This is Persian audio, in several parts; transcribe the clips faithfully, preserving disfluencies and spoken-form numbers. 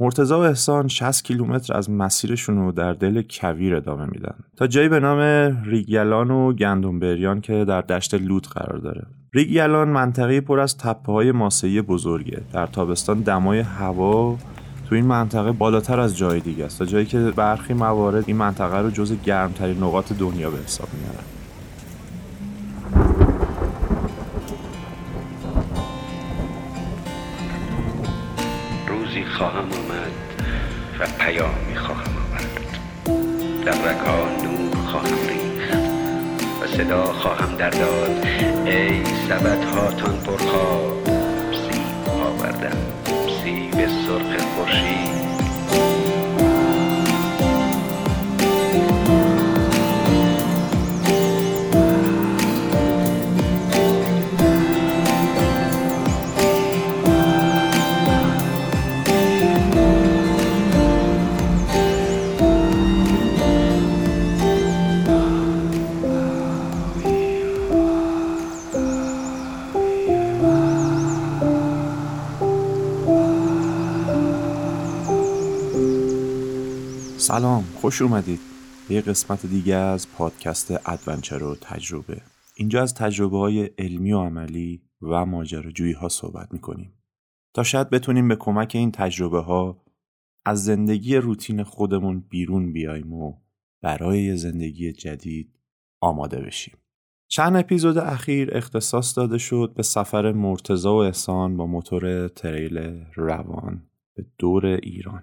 مرتضی و احسان شصت کیلومتر از مسیرشون رو در دل کویر ادامه میدن تا جایی به نام ریگ یلان و گندم بریان که در دشت لوت قرار داره. ریگ یلان منطقه پر از تپه‌های ماسه‌ای بزرگه. در تابستان دمای هوا تو این منطقه بالاتر از جای دیگه است، تا جایی که برخی موارد این منطقه رو جز گرمترین نقاط دنیا به حساب میارن. روزی خواهم آمد و پیامی خواهم آورد، در رگ‌ها نور خواهم ریخت و صدا خواهم در داد ای سبدهاتان پرخواب، سیب آوردم، سیب سرخ خورشید. سلام، خوش اومدید به قسمت دیگه از پادکست ادونچر و تجربه. اینجا از تجربه‌های علمی و عملی و ماجراجویی‌ها صحبت می‌کنیم تا شاید بتونیم به کمک این تجربه‌ها از زندگی روتین خودمون بیرون بیایم و برای زندگی جدید آماده بشیم. چند اپیزود اخیر اختصاص داده شد به سفر مرتضی و احسان با موتور تریل روان به دور ایران.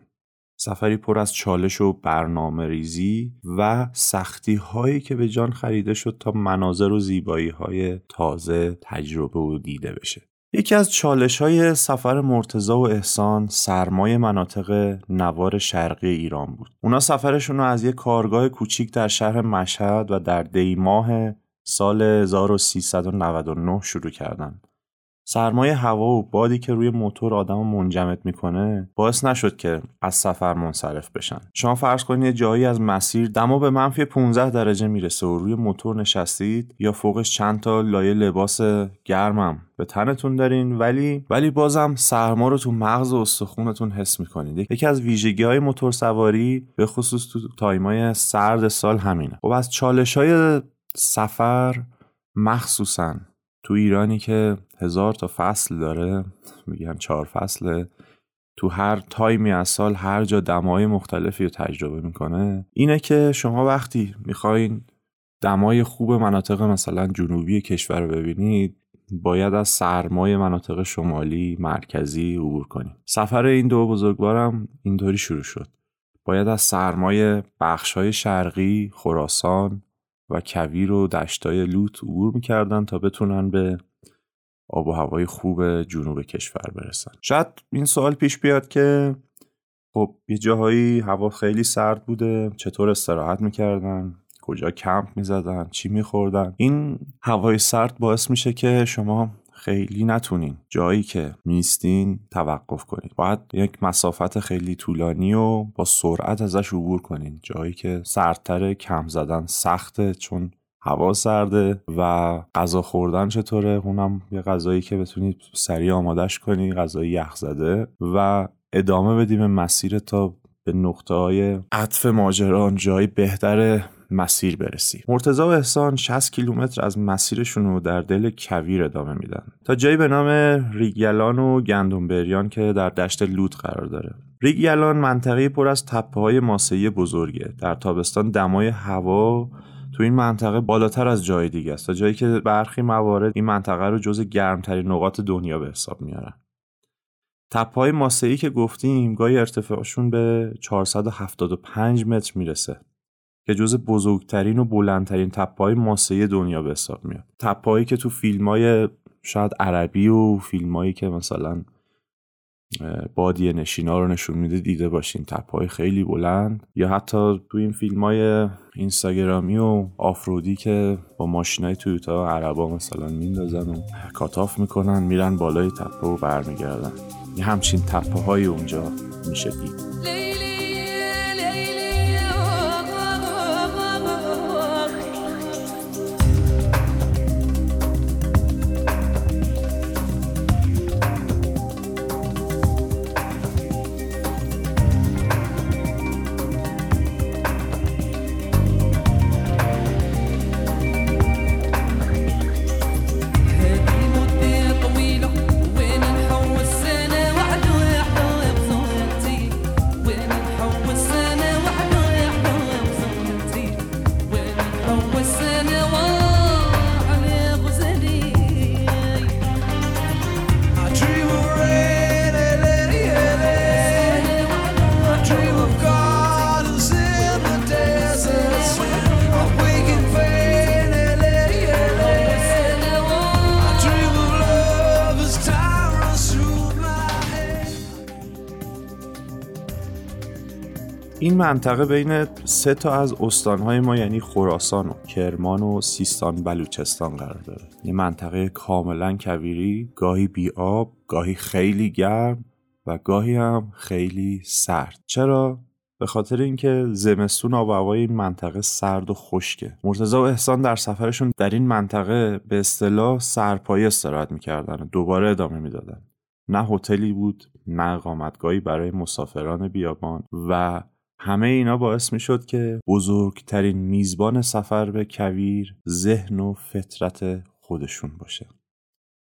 سفری پر از چالش و برنامه ریزی و سختی هایی که به جان خریده شد تا مناظر و زیبایی های تازه تجربه و دیده بشه. یکی از چالش های سفر مرتضی و احسان سرمای مناطق نوار شرقی ایران بود. اونا سفرشون رو از یک کارگاه کوچیک در شهر مشهد و در دی ماه سال هزار و سیصد و نود و نه شروع کردن. سرمایه هوا و بادی که روی موتور آدمو منجمد میکنه باعث نشد که از سفر منصرف بشن. شما فرض کنید یه جایی از مسیر دما به منفی پانزده درجه میرسه و روی موتور نشستید یا فوقش چند تا لایه لباس گرمم به تنتون دارین، ولی ولی بازم سرما رو تو مغز و استخونتون حس میکنید. یکی از ویژگی‌های موتور سواری به خصوص تو تایمای سرد سال همینه. خب از چالش‌های سفر مخصوصاً تو ایرانی که هزار تا فصل داره، میگن چهار فصله، تو هر تایمی از سال هر جا دمای مختلفی رو تجربه میکنه، اینه که شما وقتی میخواین دمای خوب مناطق مثلا جنوبی کشور رو ببینید باید از سرمای مناطق شمالی مرکزی عبور کنید. سفر این دو بزرگوارم اینطوری شروع شد. باید از سرمای بخش‌های شرقی خراسان و کویر و دشتای لوت عبور میکردن تا بتونن به آب و هوای خوب جنوب کشور برسن. شاید این سوال پیش بیاد که خب یه جاهایی هوا خیلی سرد بوده، چطور استراحت میکردن، کجا کمپ میزدن، چی میخوردن؟ این هوای سرد باعث میشه که شما خیلی نتونین جایی که میستین توقف کنین. باید یک مسافت خیلی طولانی و با سرعت ازش عبور کنین. جایی که سردتره کم زدن سخته چون هوا سرده. و غذا خوردن چطوره؟ اونم یه غذایی که بتونید سریع آمادش کنی، غذای یخ زده، و ادامه بدیم به مسیر تا به نقطه های عطف ماجرا جایی بهتره مسیر برسی. مرتضی و احسان شصت کیلومتر از مسیرشون رو در دل کویر ادامه میدن تا جایی به نام ریگ یلان و گندم بریان که در دشت لوت قرار داره. ریگ یلان منطقه پر از تپه‌های ماسه‌ای بزرگه. در تابستان دمای هوا تو این منطقه بالاتر از جای دیگه است، تا جایی که برخی موارد این منطقه رو جز گرمترین نقاط دنیا به حساب میارن. تپه‌های ماسه‌ای که گفتیم گاهی ارتفاعشون به چهارصد و هفتاد و پنج متر میرسه که جز بزرگترین و بلندترین تپه‌های ماسه‌ای دنیا به حساب میاد. تپه‌هایی که تو فیلم‌های شاید عربی و فیلم‌هایی که مثلا بادیه نشینا رو نشون میده دیده باشین، تپه‌های خیلی بلند، یا حتی تو این فیلم‌های اینستاگرامی و آفرودی که با ماشینای تویوتا عربا مثلا میندازن و کاتاف میکنن میرن بالای تپه و برمیگردن. یه همچین تپه‌های اونجا میشه دید. این منطقه بین سه تا از استانهای ما یعنی خراسان و کرمان و سیستان و بلوچستان قرار داره. یه منطقه کاملا کویری، گاهی بی آب، گاهی خیلی گرم و گاهی هم خیلی سرد. چرا؟ به خاطر اینکه زمستون آب و هوای این منطقه سرد و خشکه. مرتضی و احسان در سفرشون در این منطقه به اصطلاح سرپایه استراحت می‌کردن، دوباره ادامه می‌دادن. نه هتلی بود، نه اقامتگاهی برای مسافران بیابان و همه اینا باعث می‌شد که بزرگترین میزبان سفر به کویر ذهن و فطرت خودشون باشه.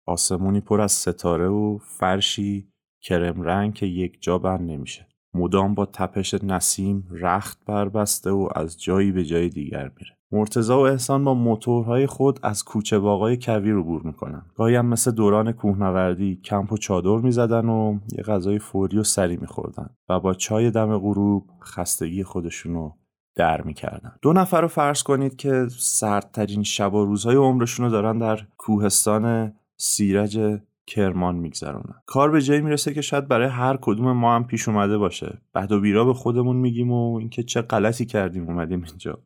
آسمونی پر از ستاره و فرشی کرم رنگ که یک جا بر نمیشه. مدام با تپش نسیم رخت بربسته و از جایی به جای دیگر میره. مرتضی و احسان با موتورهای خود از کوچه باغای کویر عبور میکنن. گاهی هم مثل دوران کوهنوردی کمپ و چادر میزدن و یه غذای فوری و سری میخوردن و با چای دم غروب خستگی خودشونو در میکردن. دو نفر رو فرض کنید که سردترین شب و روزهای عمرشونو دارن در کوهستان سیرج کرمان میگذرونن. کار به جایی میرسه که شاید برای هر کدوم ما هم پیش اومده باشه. بعد و بیرا به خودمون میگیم و اینکه چه غلطی کردیم اومدیم اینجا.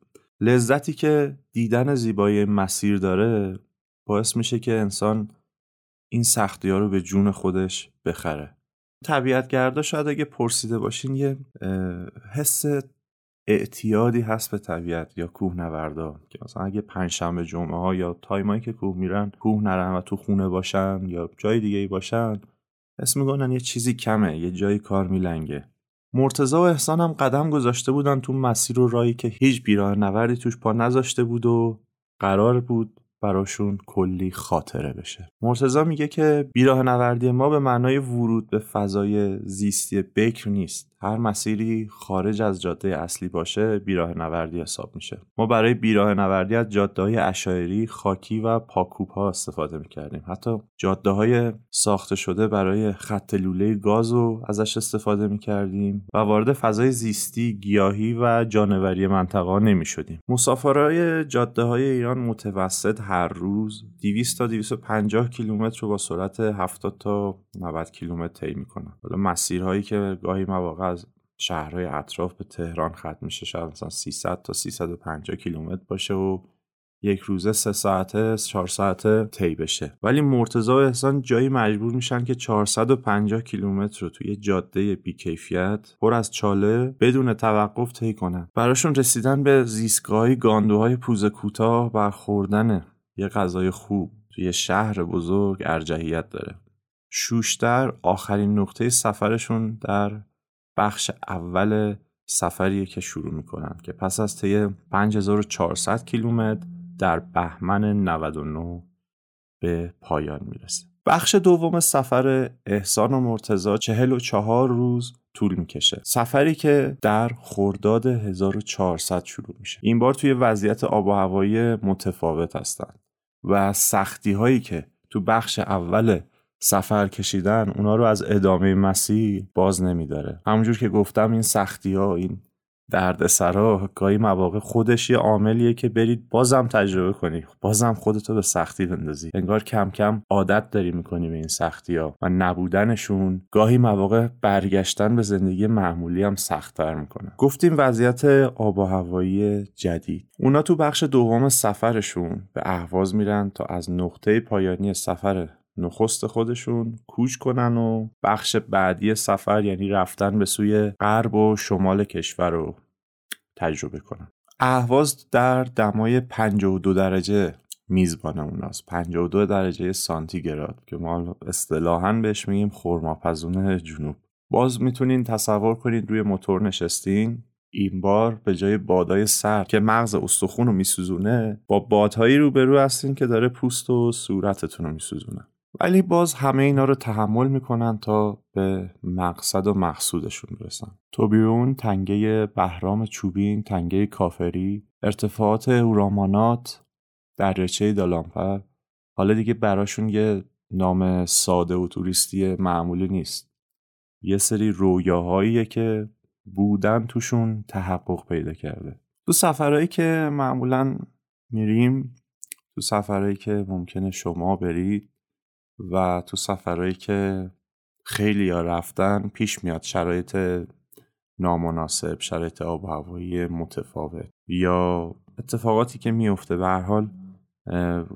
لذتی که دیدن زیبایی مسیر داره باعث میشه که انسان این سختی‌ها رو به جون خودش بخره. طبیعت‌گردا شاید اگه پرسیده باشین یه حس اعتیادی هست به طبیعت یا کوهنوردا که مثلا اگه پنجشنبه جمعه ها یا تایمایی که کوه میرن کوه نرن و تو خونه باشن یا جای دیگه باشن حس میکنن یه چیزی کمه، یه جایی کار میلنگه. مرتضی و احسان هم قدم گذاشته بودن تو مسیر و رایی که هیچ پیرانوردی توش پا نذاشته بود و قرار بود براشون کلی خاطره بشه. مرتضی میگه که بیراهنوردی ما به معنای ورود به فضای زیستی بکر نیست. هر مسیری خارج از جاده اصلی باشه بیراهنوردی حساب میشه. ما برای بیراهنوردی از جاده‌های عشایری، خاکی و پاکوب‌ها استفاده میکردیم. حتی جاده‌های ساخته شده برای خط لوله گاز رو ازش استفاده میکردیم و وارد فضای زیستی، گیاهی و جانوری منطقه نمیشدیم. مسافرای جاده‌های ایران متوسط هر روز دویست تا دویست و پنجاه کیلومتر رو با سرعت هفتاد تا نود کیلومتر طی میکنن. حالا مسیرهایی که گاهی مواقع از شهرهای اطراف به تهران ختم میشه شاید مثلا سیصد تا سیصد و پنجاه کیلومتر باشه و یک روزه سه ساعته چهار ساعته طی بشه. ولی مرتضی و احسان جایی مجبور میشن که چهارصد و پنجاه کیلومتر رو توی جاده بیکیفیت پر از چاله بدون توقف طی کنن. براشون رسیدن به زیستگاهی گاندوهای پوز کوتاه و خوردن یه غذای خوب توی شهر بزرگ ارجحیت داره. شوشتر آخرین نقطه سفرشون در بخش اول سفریه که شروع میکنن که پس از طی پنج هزار و چهارصد کیلومتر در بهمن نود و نه به پایان میرسه. بخش دوم سفر احسان و مرتضی چهل و چهار روز طول میکشه. سفری که در خرداد هزار و چهارصد شروع میشه. این بار توی وضعیت آب و هوایی متفاوت هستن و سختی هایی که تو بخش اول سفر کشیدن اونا رو از ادامه مسیر باز نمیداره. همونجور که گفتم این سختی ها، این دردسرا گاهی مواقع خودش یه عاملیه که برید بازم تجربه کنی، بازم خودتو به سختی بندازی. انگار کم کم عادت داری میکنی به این سختی‌ها و نبودنشون گاهی مواقع برگشتن به زندگی معمولی هم سخت‌تر میکنه. گفتیم وضعیت آب و هوایی جدید. اونا تو بخش دوم سفرشون به اهواز میرن تا از نقطه پایانی سفر نخست خودشون کوچ کنن و بخش بعدی سفر یعنی رفتن به سوی غرب و شمال کشور رو تجربه کنن. اهواز در دمای پنجاه و دو درجه میزبان اوناست. پنجاه و دو درجه سانتیگراد که ما اصطلاحاً بهش میگیم خرماپزون جنوب. باز میتونین تصور کنین روی موتور نشستین. این بار به جای بادای سرد که مغز استخون رو میسوزونه با بادهایی روبرو هستین که داره پوست و صورتتون رو میسوزونه. ولی باز همه اینا رو تحمل میکنن تا به مقصد و مقصودشون برسن. توبیون، تنگه بحرام چوبین، تنگه کافری، ارتفاعات رامانات، دریاچه دالانفر حالا دیگه براشون یه نام ساده و توریستی معمولی نیست. یه سری رویاهاییه که بودن توشون تحقق پیدا کرده. تو سفرهایی که معمولاً میریم، تو سفرهایی که ممکنه شما برید و تو سفرهایی که خیلی ها رفتن پیش میاد شرایط نامناسب، شرایط آب و هوایی متفاوت یا اتفاقاتی که میفته. به هر حال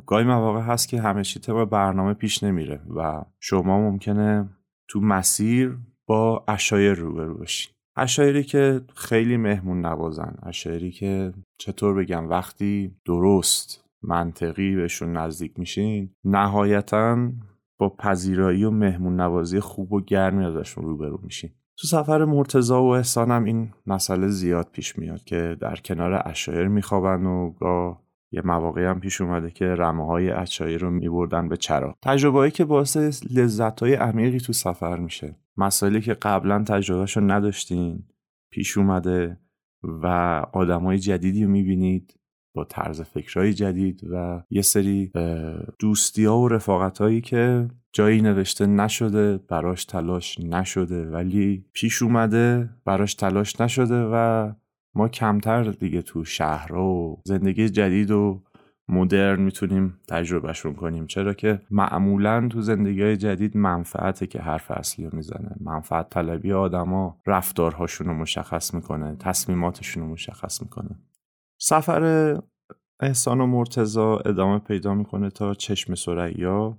گاهی مواقع هست که همه چی طبق برنامه پیش نمیره و شما ممکنه تو مسیر با عشایر روبرو بشین. عشایری که خیلی مهمون نوازن، عشایری که چطور بگم وقتی درست منطقی بهشون نزدیک میشین نهایتاً با پذیرایی و مهمون نوازی خوب و گرمی ازشون روبرو میشین. تو سفر مرتضی و احسان هم این مسئله زیاد پیش میاد که در کنار عشایر میخوابن و گاه یه مواقعی هم پیش اومده که رمه‌های عشایر رو میبردن به چرا. تجربه‌ای که باعث لذت‌های عمیقی تو سفر میشه، مسائلی که قبلا تجربهشو نداشتین پیش اومده و آدمای جدیدی رو میبینید با طرز فکرهای جدید و یه سری دوستی‌ها و رفاقتایی که جایی نوشته نشده، براش تلاش نشده، ولی پیش اومده، براش تلاش نشده و ما کمتر دیگه تو شهرها و زندگی جدید و مدرن میتونیم تجربهشون کنیم، چرا که معمولاً تو زندگی‌های جدید منفعته که حرف اصلی رو میزنه. منفعت طلبی آدما رفتارهاشون رو مشخص میکنه، تصمیماتشون رو مشخص میکنه. سفر احسان و مرتضی ادامه پیدا میکنه تا چشم ثریا،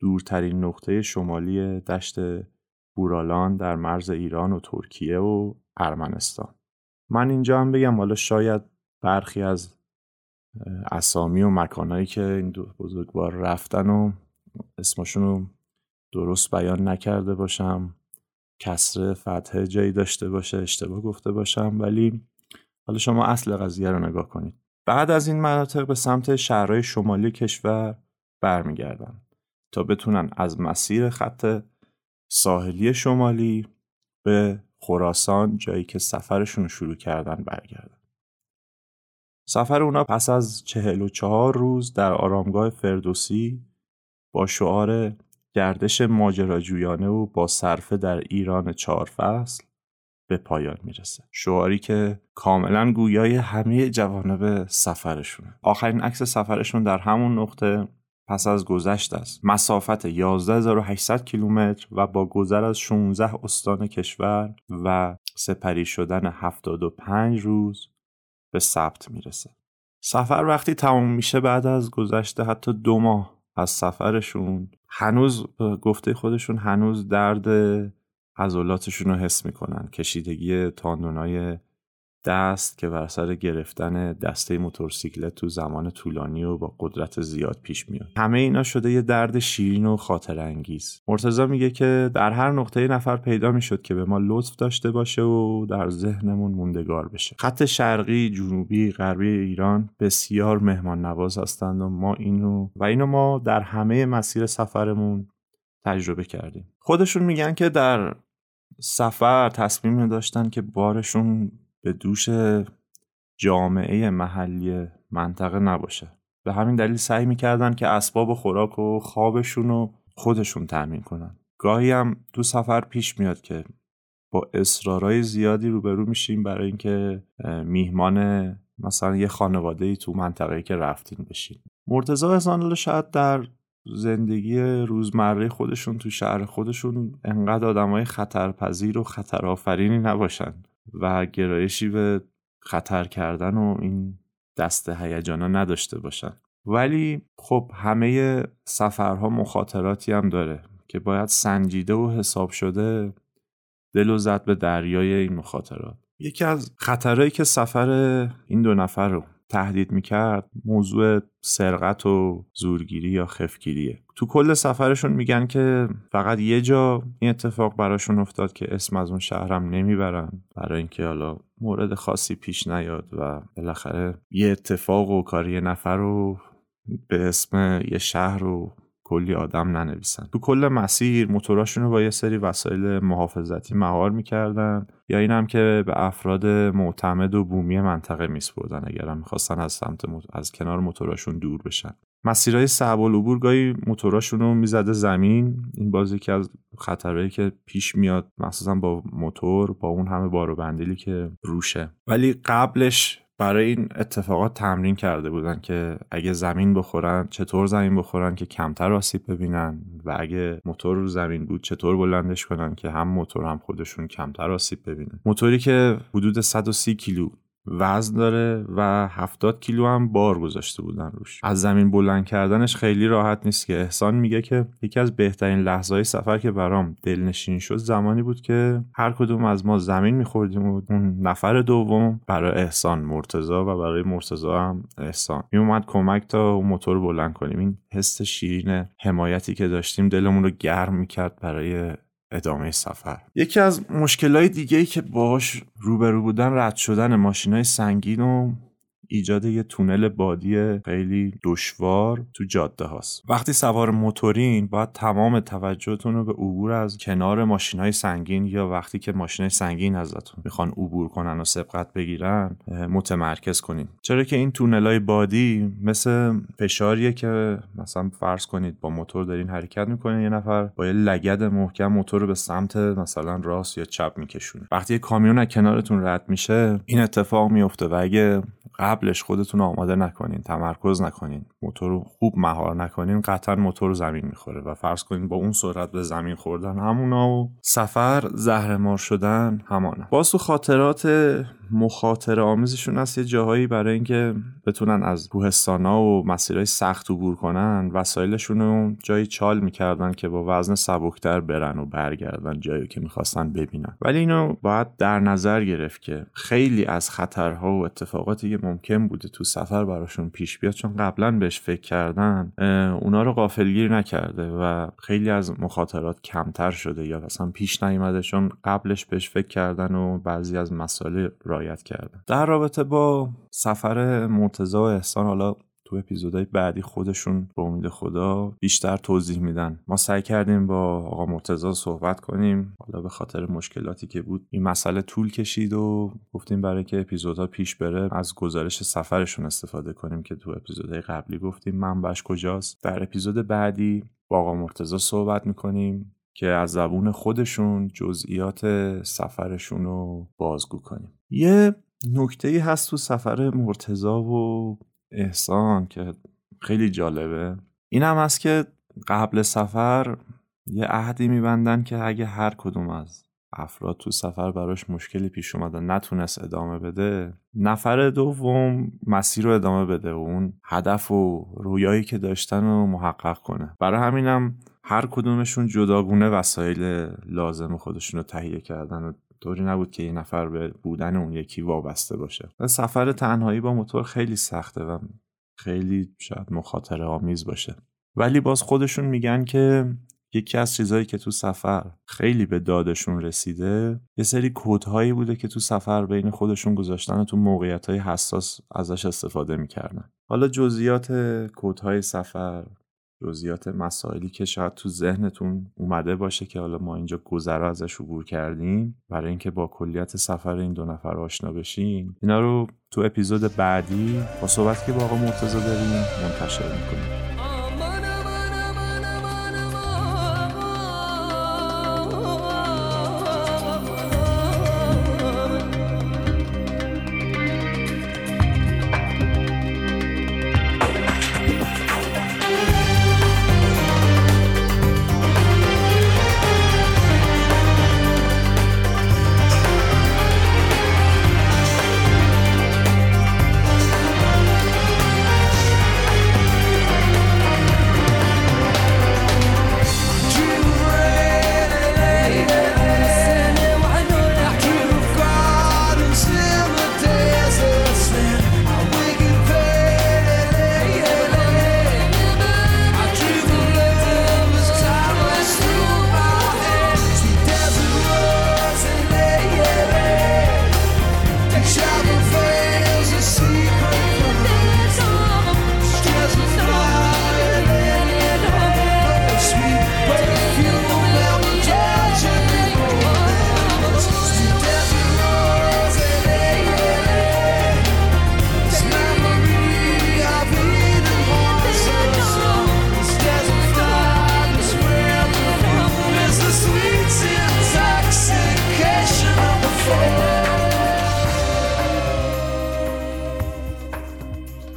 دورترین نقطه شمالی دشت بورالان در مرز ایران و ترکیه و ارمنستان. من اینجا هم بگم حالا شاید برخی از اسامی و مکانهایی که این دو بزرگوار رفتن و اسمشون رو درست بیان نکرده باشم، کسره فتحه جایی داشته باشه، اشتباه گفته باشم، ولی حالا شما اصل قضیه رو نگاه کنید. بعد از این مناطق به سمت شهرهای شمالی کشور برمیگردن تا بتونن از مسیر خط ساحلی شمالی به خراسان، جایی که سفرشون رو شروع کردن، برگردن. سفر اونا پس از چهل و چهار روز در آرامگاه فردوسی با شعار گردش ماجراجویانه و با صرفه در ایران چهار فصل به پایان میرسه. شعاری که کاملا گویای همه جوانب سفرشونه. آخرین عکس سفرشون در همون نقطه پس از گذشت است. مسافت یازده هزار و هشتصد کیلومتر و با گذر از شانزده استان کشور و سپری شدن هفتاد و پنج روز به ثبت میرسه. سفر وقتی تموم میشه بعد از گذشته حتی دو ماه از سفرشون، هنوز گفته خودشون هنوز درد عضلاتشون رو حس میکنن، کشیدگی تاندونای دست که بر سر گرفتن دسته موتورسیکلت تو زمان طولانی و با قدرت زیاد پیش میاد. همه اینا شده یه درد شیرین و خاطر انگیز. مرتضی میگه که در هر نقطه نفر پیدا میشد که به ما لطف داشته باشه و در ذهنمون موندگار بشه. خط شرقی، جنوبی، غربی ایران بسیار مهمان نواز هستند و ما اینو و اینو ما در همه مسیر سفرمون تجربه کردیم. خودشون میگن که در سفر تصمیم داشتن که بارشون به دوش جامعه محلی منطقه نباشه. به همین دلیل سعی میکردن که اسباب و خوراک و خوابشون رو خودشون تأمین کنن. گاهی هم تو سفر پیش میاد که با اصرارهای زیادی روبرو میشیم برای اینکه میهمان مثلا یه خانواده‌ای تو منطقه‌ای که رفتین بشین. مرتضی ازغندی شاید در زندگی روزمره خودشون تو شهر خودشون انقدر آدمای خطرپذیر و خطرآفرینی نباشن و گرایشی به خطر کردن و این دست هیجانا نداشته باشن، ولی خب همه سفرها مخاطراتی هم داره که باید سنجیده و حساب شده دل و زد به دریای این مخاطرات. یکی از خطرهایی که سفر این دو نفر رو تهدید میکرد موضوع سرقت و زورگیری یا خفگیریه. تو کل سفرشون میگن که فقط یه جا این اتفاق براشون افتاد که اسم از اون شهرم نمیبرن برای اینکه حالا مورد خاصی پیش نیاد و بالاخره یه اتفاق و کار یه نفر رو به اسم یه شهر و کلی آدم ننویسن. تو کل مسیر موتوراشون رو با یه سری وسایل محافظتی مهار میکردن یا این هم که به افراد معتمد و بومی منطقه میسپردن اگر هم میخواستن از سمت مط... از کنار موتوراشون دور بشن. مسیرهای صعب العبور گاهی موتوراشون رو میزده زمین. این باز یکی از خطرهایی که پیش میاد مخصوصا با موتور با اون همه بار و بندیلی که روشه. ولی قبلش برای این اتفاقات تمرین کرده بودن که اگه زمین بخورن چطور زمین بخورن که کمتر آسیب ببینن و اگه موتور رو زمین بود چطور بلندش کنن که هم موتور هم خودشون کمتر آسیب ببینن. موتوری که حدود صد و سی کیلو وزن داره و هفتاد کیلو هم بار گذاشته بودن روش. از زمین بلند کردنش خیلی راحت نیست که احسان میگه که یکی از بهترین لحظه‌های سفر که برام دلنشین شد زمانی بود که هر کدوم از ما زمین می‌خوردیم و اون نفر دوم برای احسان مرتضی و برای مرتضی هم احسان میومد کمک تا اون موتور بلند کنیم. این حس شیرین حمایتی که داشتیم دلمون رو گرم می‌کرد برای ادامه سفر. یکی از مشکلای دیگه‌ای که باهاش روبرو بودن رد شدن ماشینای سنگین و ایجاد یه تونل بادی خیلی دشوار تو جاده هاست. وقتی سوار موتورین باید تمام توجهتون رو به عبور از کنار ماشینای سنگین یا وقتی که ماشینای سنگین ازتون میخوان عبور کنن و سبقت بگیرن متمرکز کنین، چرا که این تونلای بادی مثل فشاریه که مثلا فرض کنید با موتور دارین حرکت میکنین، یه نفر با یه لگد محکم موتور رو به سمت مثلا راست یا چپ میکشونه. وقتی کامیون از کنارتون رد میشه این اتفاق میفته و اگه قبلش خودتون آماده نکنین، تمرکز نکنین، موتور رو خوب مهار نکنین، قطعا موتور زمین میخوره و فرض کنین با اون سرعت به زمین خوردن همونا و سفر زهرمار شدن همانه. باز تو خاطرات مخاطره آمیزشون هست یه جاهایی برای اینکه بتونن از کوهستانا و مسیرهای سخت عبور کنن وسایلشون رو جای چال میکردن که با وزن سبکتر برن و برگردن جایی که میخواستن ببینن. ولی اینو باید در نظر گرفت که خیلی از خطرها و اتفاقاتی که ممکن بوده تو سفر براشون پیش بیاد چون قبلا بهش فکر کردن اونا رو غافلگیر نکرده و خیلی از مخاطرات کمتر شده یا اصلا پیش نیومده چون قبلش بهش فکر کردن و بعضی از مسائل رعایت کردن. در رابطه با سفر مرتضی و احسان حالا تو اپیزودهای بعدی خودشون به امید خدا بیشتر توضیح میدن. ما سعی کردیم با آقا مرتضی صحبت کنیم، حالا به خاطر مشکلاتی که بود این مسئله طول کشید و گفتیم برای که اپیزودها پیش بره از گزارش سفرشون استفاده کنیم که تو اپیزودهای قبلی گفتیم منبعش کجاست. در اپیزود بعدی با آقا مرتضی صحبت میکنیم که از زبون خودشون جزئیات سفرشون رو بازگو کنیم. یه نکته‌ای هست تو سفر مرتضی و احسان که خیلی جالبه، این هم هست که قبل سفر یه عهدی میبندن که اگه هر کدوم از افراد تو سفر براش مشکلی پیش اومدن نتونست ادامه بده، نفر دوم مسیر رو ادامه بده و اون هدف و رویایی که داشتن رو محقق کنه. برای همینم هر کدومشون جداگونه وسایل لازم خودشون رو تهیه کردن و طوری نبود که یه نفر به بودن اون یکی وابسته باشه. سفر تنهایی با موتور خیلی سخته و خیلی شاید مخاطره آمیز باشه. ولی باز خودشون میگن که یکی از چیزایی که تو سفر خیلی به دادشون رسیده یه سری کدهایی بوده که تو سفر بین خودشون گذاشتن و تو موقعیت‌های حساس ازش استفاده میکردن. حالا جزئیات کدهای سفر، جزئیات مسائلی که شاید تو ذهنتون اومده باشه که حالا ما اینجا گذرا ازش عبور کردیم برای اینکه با کلیت سفر این دو نفر آشنا بشین، اینا رو تو اپیزود بعدی با صحبت که با آقا مرتضی داریم منتشر می‌کنیم.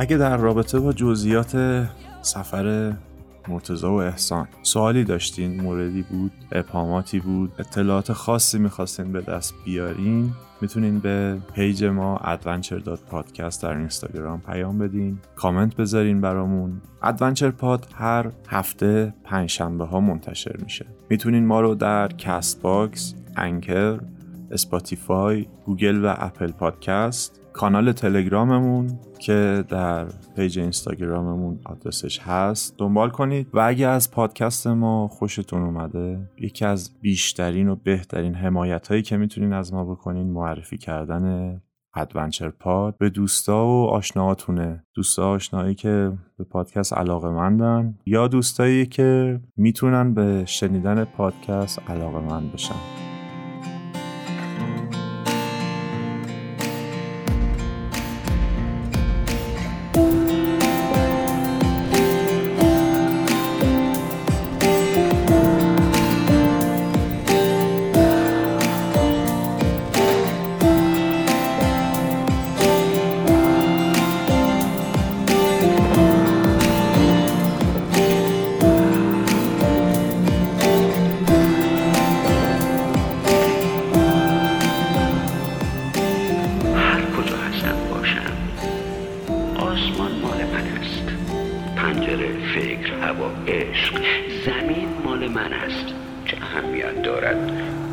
اگه در رابطه با جزئیات سفر مرتضی و احسان سوالی داشتین، موردی بود، ابهاماتی بود، اطلاعات خاصی میخواستین به دست بیارین، میتونین به پیج ما adventure.podcast در اینستاگرام پیام بدین، کامنت بذارین برامون. adventure پاد هر هفته پنجشنبه ها منتشر میشه. میتونین ما رو در کست باکس، انکر، اسپاتیفای، گوگل و اپل پادکست، کانال تلگراممون که در پیج اینستاگراممون آدرسش هست دنبال کنید. و اگه از پادکست ما خوشتون اومده، یکی از بیشترین و بهترین حمایت‌هایی که میتونین از ما بکنین معرفی کردن ادونچر پاد به دوستا و آشناهاتونه. دوستا و آشنایی که به پادکست علاقه‌مندن یا دوستایی که میتونن به شنیدن پادکست علاقه‌مند بشن.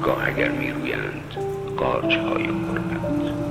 گاه اگر می رویند قارچ های غربت